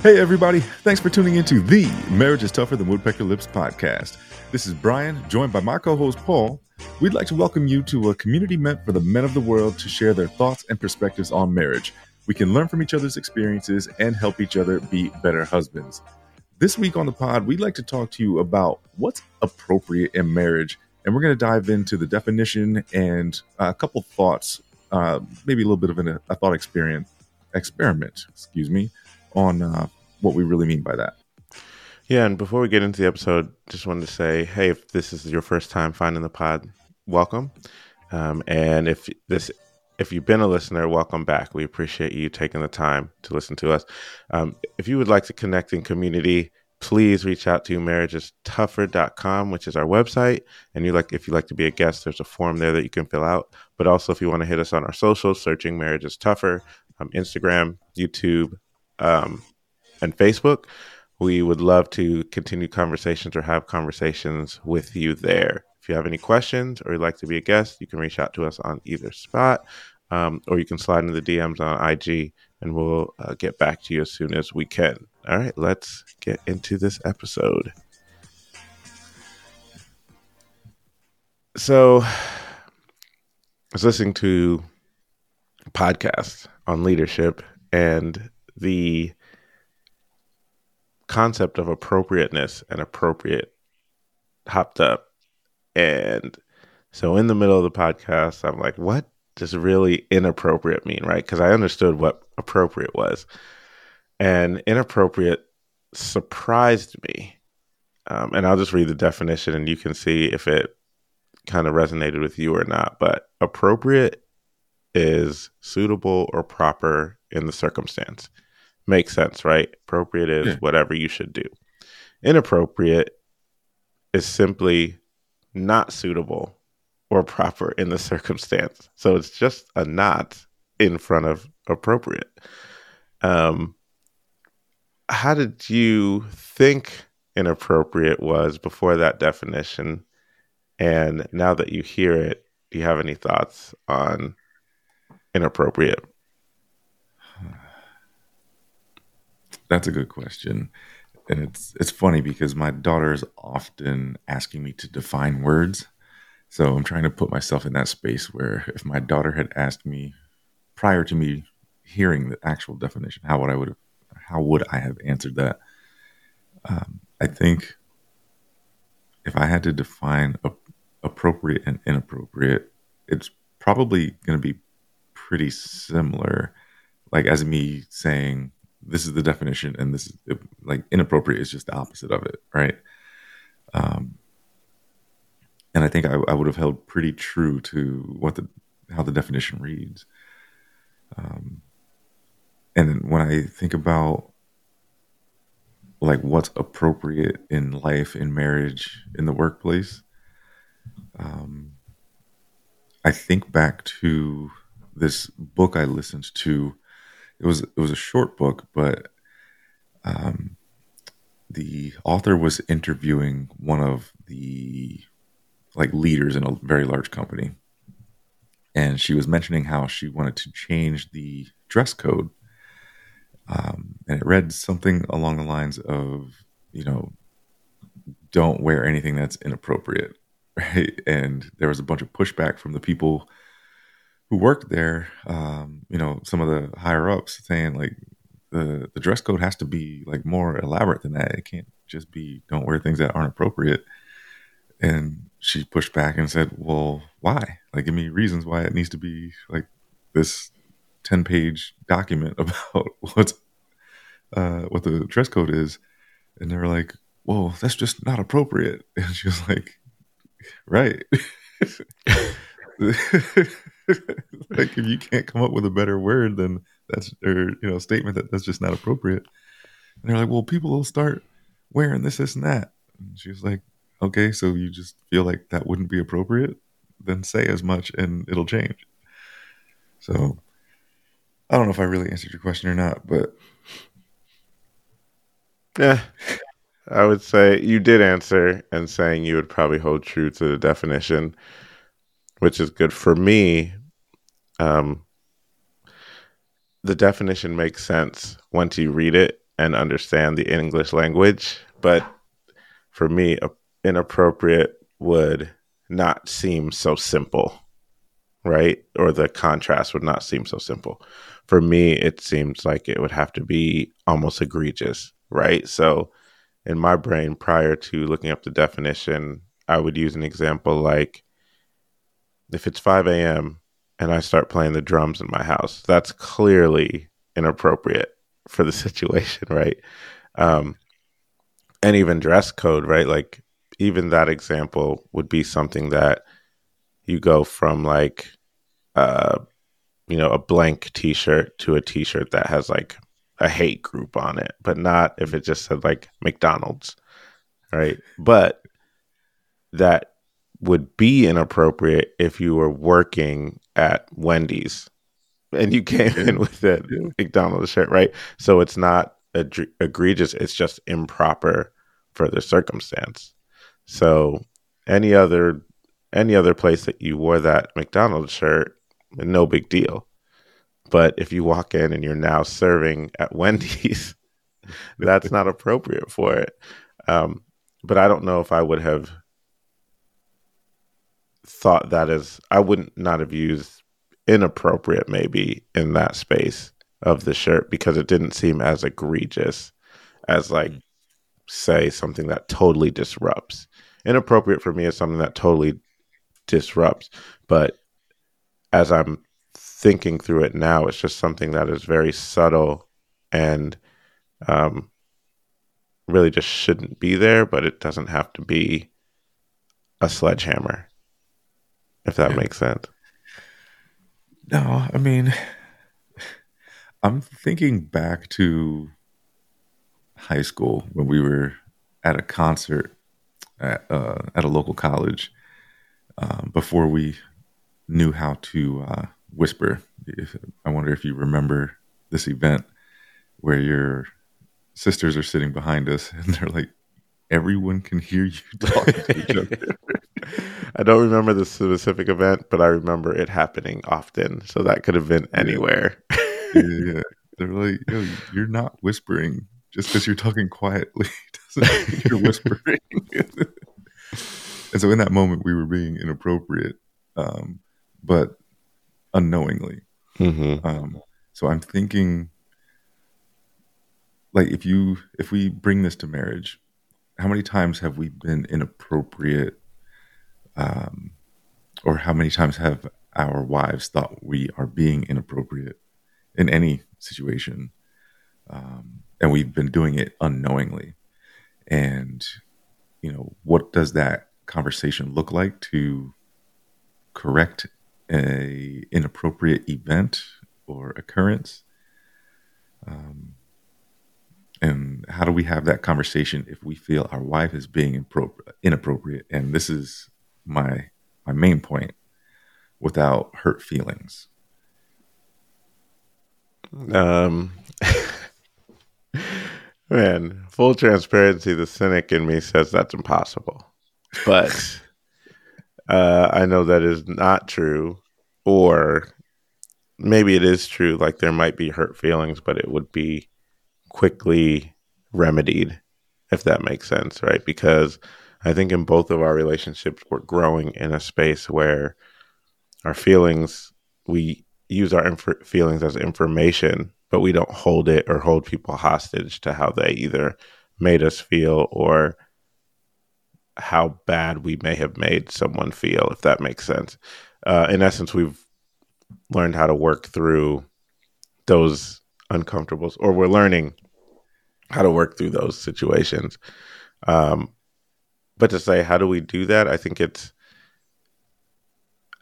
Hey, everybody. Thanks for tuning into the Marriage is Tougher than Woodpecker Lips podcast. This is Brian, joined by my co-host, Paul. We'd like to welcome you to a community meant for the men of the world to share their thoughts and perspectives on marriage. We can learn from each other's experiences and help each other be better husbands. This week on the pod, we'd like to talk to you about what's appropriate in marriage, and we're going to dive into the definition and a couple thoughts, maybe a little bit of a thought experiment, on what we really mean by that. Yeah, and before we get into the episode, just wanted to say, hey, if this is your first time finding the pod, welcome. And if you've been a listener, welcome back. We appreciate you taking the time to listen to us. If you would like to connect in community, please reach out to marriageistougher.com, which is our website. And if you'd like to be a guest, there's a form there that you can fill out. But also, if you want to hit us on our socials, searching Marriage is Tougher, Instagram, YouTube, and Facebook, we would love to continue conversations or have conversations with you there. If you have any questions or you'd like to be a guest, you can reach out to us on either spot, or you can slide into the DMs on IG, and we'll get back to you as soon as we can. All right, let's get into this episode. So I was listening to a podcast on leadership, and the concept of appropriateness and appropriate hopped up. And so in the middle of the podcast, I'm like, what does really inappropriate mean, right? Because I understood what appropriate was. And inappropriate surprised me. And I'll just read the definition and you can see if it kind of resonated with you or not. But appropriate is suitable or proper in the circumstance. Makes sense, right? Appropriate is whatever you should do. Inappropriate is simply not suitable or proper in the circumstance. So it's just a not in front of appropriate. How did you think inappropriate was before that definition? And now that you hear it, do you have any thoughts on inappropriate? That's a good question. And it's funny because my daughter is often asking me to define words. So I'm trying to put myself in that space where if my daughter had asked me prior to me hearing the actual definition, how would I have answered that? I think if I had to define appropriate and inappropriate, it's probably going to be pretty similar. Like as me saying, this is the definition, and this is like inappropriate is just the opposite of it, right? And I think I would have held pretty true to how the definition reads. And then when I think about like what's appropriate in life, in marriage, in the workplace, I think back to this book I listened to. It was a short book, but the author was interviewing one of the like leaders in a very large company, and she was mentioning how she wanted to change the dress code, and it read something along the lines of, you know, don't wear anything that's inappropriate, right? And there was a bunch of pushback from the people who worked there, some of the higher ups saying like the dress code has to be like more elaborate than that. It can't just be don't wear things that aren't appropriate. And she pushed back and said, well, why? Like, give me reasons why it needs to be like this 10-page document about what the dress code is. And they were like, well, that's just not appropriate. And she was like, right. Like if you can't come up with a better word than that's, or statement that's just not appropriate. And they're like, well, people will start wearing this and that. And she's like, okay, so you just feel like that wouldn't be appropriate? Then say as much and it'll change. So I don't know if I really answered your question or not, but yeah, I would say you did answer, and saying you would probably hold true to the definition, which is good for me. The definition makes sense once you read it and understand the English language, but for me, inappropriate would not seem so simple, right? Or the contrast would not seem so simple. For me, it seems like it would have to be almost egregious, right? So in my brain, prior to looking up the definition, I would use an example like, if it's 5 a.m. and I start playing the drums in my house, that's clearly inappropriate for the situation, right? And even dress code, right? Like, even that example would be something that you go from like, a blank t-shirt to a t-shirt that has like a hate group on it, but not if it just said like McDonald's, right? But that would be inappropriate if you were working at Wendy's and you came in with a McDonald's shirt, right? So it's not egregious, it's just improper for the circumstance. So any other place that you wore that McDonald's shirt, no big deal. But if you walk in and you're now serving at Wendy's, that's not appropriate for it. But I don't know if I would have thought that as, I wouldn't not have used inappropriate maybe in that space of the shirt, because it didn't seem as egregious as like, say, something that totally disrupts. Inappropriate for me is something that totally disrupts. But as I'm thinking through it now, it's just something that is very subtle and really just shouldn't be there, but it doesn't have to be a sledgehammer, if that makes sense. No, I mean, I'm thinking back to high school when we were at a concert at a local college before we knew how to whisper. I wonder if you remember this event where your sisters are sitting behind us and they're like, everyone can hear you talking to each other. I don't remember the specific event, but I remember it happening often. So that could have been anywhere. Yeah. They're like, yo, you're not whispering. Just because you're talking quietly doesn't mean you're whispering. And so in that moment, we were being inappropriate, but unknowingly. Mm-hmm. So I'm thinking, like, if we bring this to marriage, how many times have we been inappropriate, or how many times have our wives thought we are being inappropriate in any situation? And we've been doing it unknowingly. And, what does that conversation look like to correct a inappropriate event or occurrence? And how do we have that conversation if we feel our wife is being inappropriate? And this is my main point, without hurt feelings. Man, full transparency, the cynic in me says that's impossible. But I know that is not true, or maybe it is true, like there might be hurt feelings, but it would be quickly remedied, if that makes sense, right? Because I think in both of our relationships, we're growing in a space where our feelings, we use our feelings as information, but we don't hold it or hold people hostage to how they either made us feel or how bad we may have made someone feel, if that makes sense. In essence, we've learned how to work through those uncomfortables, or we're learning how to work through those situations. But to say, how do we do that? I think it's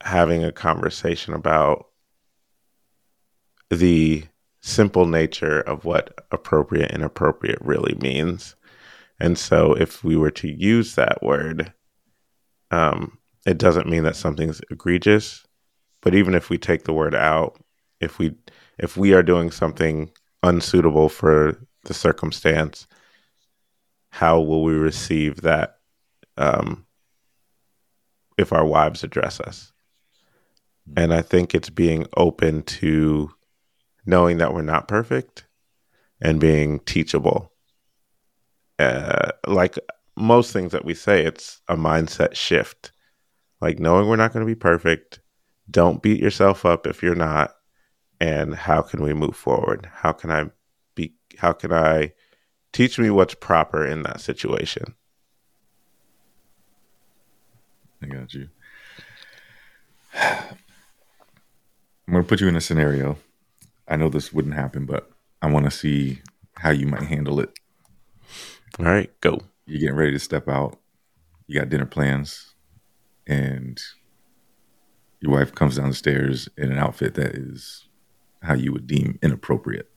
having a conversation about the simple nature of what appropriate and inappropriate really means. And so if we were to use that word, it doesn't mean that something's egregious, but even if we take the word out, if we are doing something unsuitable for the circumstance, how will we receive that if our wives address us? And I think it's being open to knowing that we're not perfect, and being teachable. Like most things that we say, it's a mindset shift. Like knowing we're not going to be perfect. Don't beat yourself up if you're not. And how can we move forward? How can I teach me what's proper in that situation? I got you. I'm going to put you in a scenario. I know this wouldn't happen, but I want to see how you might handle it. All right, go. You're getting ready to step out. You got dinner plans. And your wife comes down the stairs in an outfit that is how you would deem inappropriate.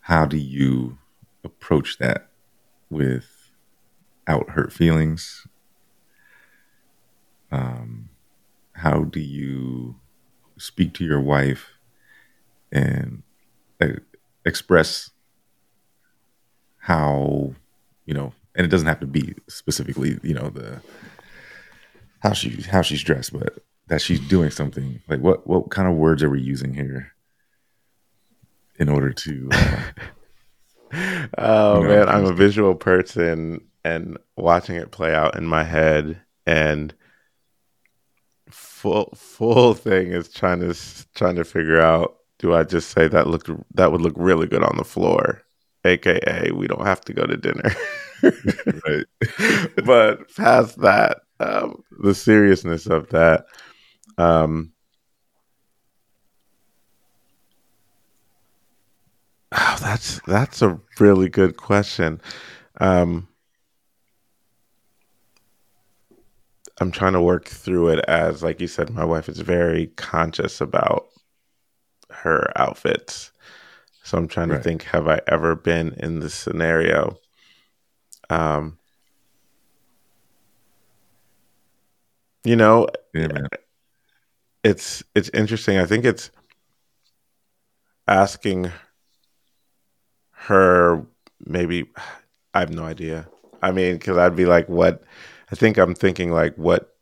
How do you approach that without hurt feelings? How do you speak to your wife and express how, you know, and it doesn't have to be specifically, you know, how she's dressed, but that she's doing something. Like what kind of words are we using here in order to, man, I'm a visual person and watching it play out in my head, and full thing is trying to figure out, do I just say that would look really good on the floor? AKA, we don't have to go to dinner. Right. But past that, the seriousness of that, that's a really good question. I'm trying to work through it, as, like you said, my wife is very conscious about her outfits. So I'm trying to think, have I ever been in this scenario? You know, it's interesting. I think it's asking her, maybe, I have no idea. I mean, because I'd be like, what? I think I'm thinking like, what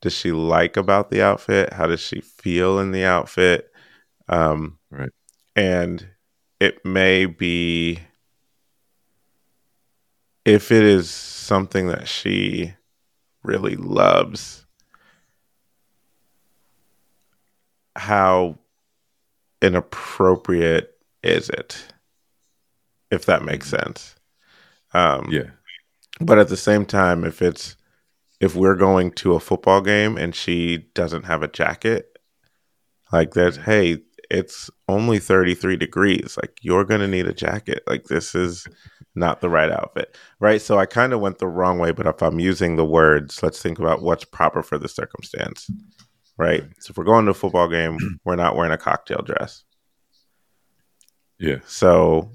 does she like about the outfit? How does she feel in the outfit? Right. And it may be, if it is something that she really loves, how inappropriate is it? If that makes sense. Yeah. But at the same time, if we're going to a football game and she doesn't have a jacket, like hey, it's only 33 degrees. Like, you're going to need a jacket. Like, this is not the right outfit. Right. So I kind of went the wrong way. But if I'm using the words, let's think about what's proper for the circumstance. Right. So if we're going to a football game, we're not wearing a cocktail dress. Yeah. So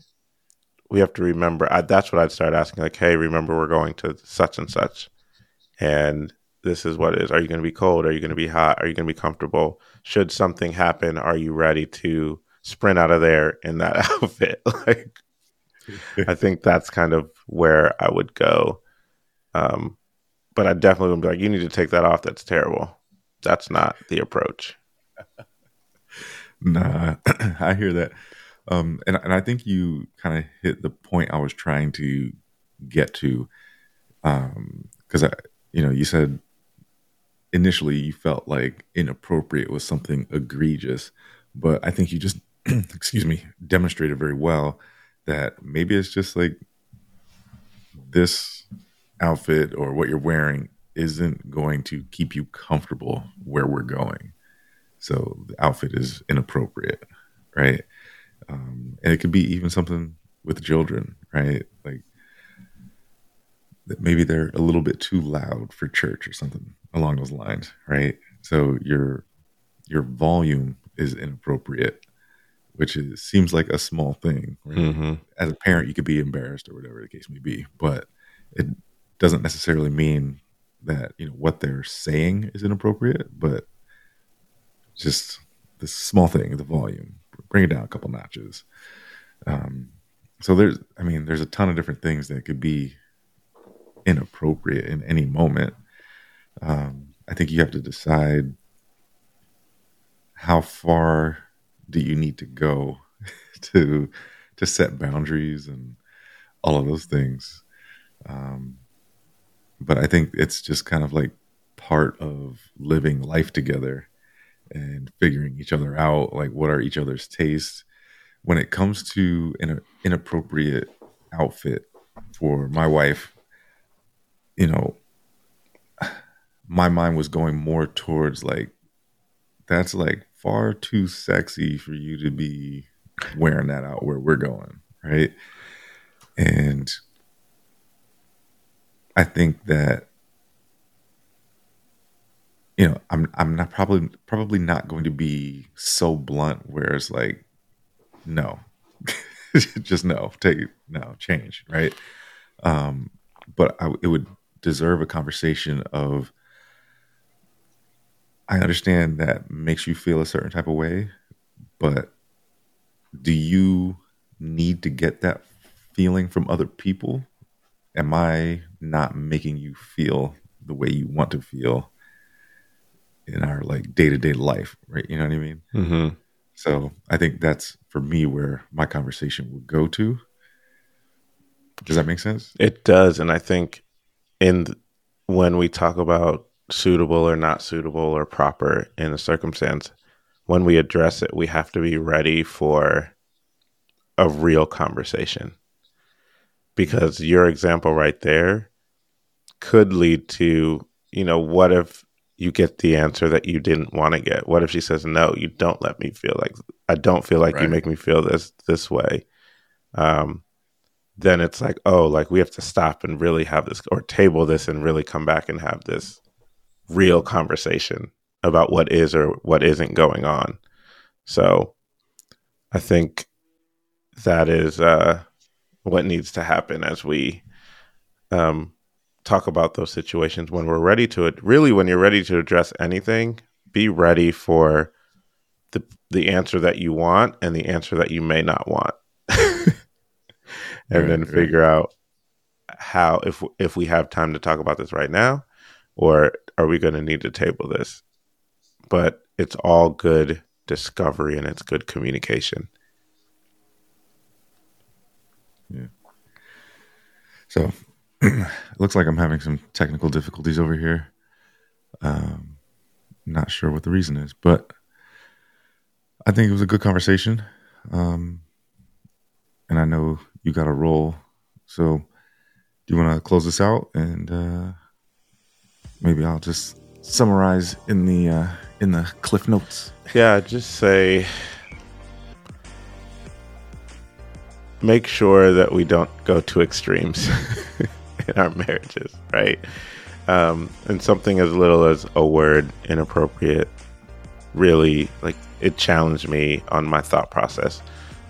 we have to remember, that's what I'd start asking. Like, hey, remember, we're going to such and such. And this is what it is. Are you going to be cold? Are you going to be hot? Are you going to be comfortable? Should something happen, are you ready to sprint out of there in that outfit? Like, I think that's kind of where I would go. But I definitely would be like, you need to take that off. That's terrible. That's not the approach. Nah, I hear that. And I think you kind of hit the point I was trying to get to, because you said initially you felt like inappropriate was something egregious, but I think you just, demonstrated very well that maybe it's just like this outfit or what you're wearing isn't going to keep you comfortable where we're going. So the outfit is inappropriate, right? And it could be even something with children, right? Like that maybe they're a little bit too loud for church or something along those lines, right? So your volume is inappropriate, which seems like a small thing. Right? Mm-hmm. As a parent, you could be embarrassed or whatever the case may be, but it doesn't necessarily mean that, what they're saying is inappropriate, but just this small thing, the volume. Bring it down a couple notches. So there's a ton of different things that could be inappropriate in any moment. I think you have to decide how far do you need to go to set boundaries and all of those things. But I think it's just kind of like part of living life together and figuring each other out, like what are each other's tastes. When it comes to an inappropriate outfit for my wife, you know, my mind was going more towards like, that's like far too sexy for you to be wearing that out where we're going, right? And I think that, you know, I'm not probably not going to be so blunt where it's like, no, just no, take it, no, change, right? But it would deserve a conversation of, I understand that makes you feel a certain type of way, but do you need to get that feeling from other people? Am I not making you feel the way you want to feel in our like day-to-day life, right? You know what I mean? Mm-hmm. So I think that's for me where my conversation would go to. Does that make sense? It does. And I think when we talk about suitable or not suitable or proper in a circumstance, when we address it, we have to be ready for a real conversation. Because your example right there could lead to, you know, what if you get the answer that you didn't want to get? What if she says, no, you don't let me feel like, I don't feel like, right, you make me feel this way. Then it's like, oh, like we have to stop and really have this, or table this and really come back and have this real conversation about what is or what isn't going on. So I think that is what needs to happen as we talk about those situations when we're ready to it. Really, when you're ready to address anything, be ready for the answer that you want and the answer that you may not want. And right, then figure out how, if we have time to talk about this right now, or are we going to need to table this? But it's all good discovery and it's good communication. Yeah. So it looks like I'm having some technical difficulties over here. Not sure what the reason is, but I think it was a good conversation. And I know you got a roll. So do you want to close this out? And maybe I'll just summarize in the cliff notes. Yeah, just say, make sure that we don't go to extremes in our marriages, right? And something as little as a word inappropriate, really, like, it challenged me on my thought process.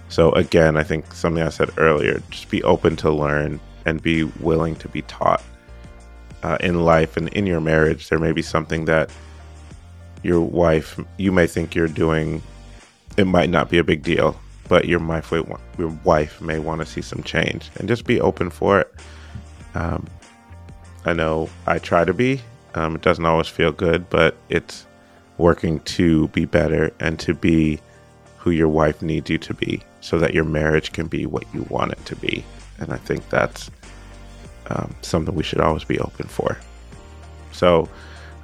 So again, I think something I said earlier, just be open to learn and be willing to be taught. In life and in your marriage, there may be something that your wife, you may think you're doing, it might not be a big deal, but your wife may want to see some change, and just be open for it. I know I try to be. It doesn't always feel good, but it's working to be better and to be who your wife needs you to be so that your marriage can be what you want it to be. And I think that's something we should always be open for. So,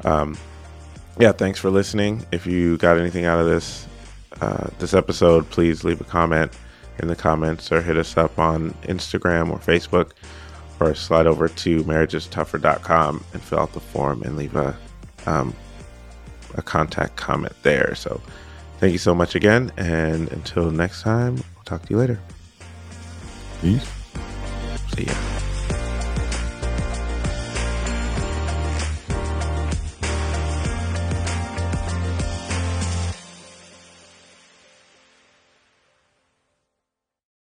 yeah, thanks for listening. If you got anything out of this episode, please leave a comment in the comments or hit us up on Instagram or Facebook, or slide over to marriageistougher.com and fill out the form and leave a contact comment there. So thank you so much again. And until next time, we'll talk to you later. Peace. See ya.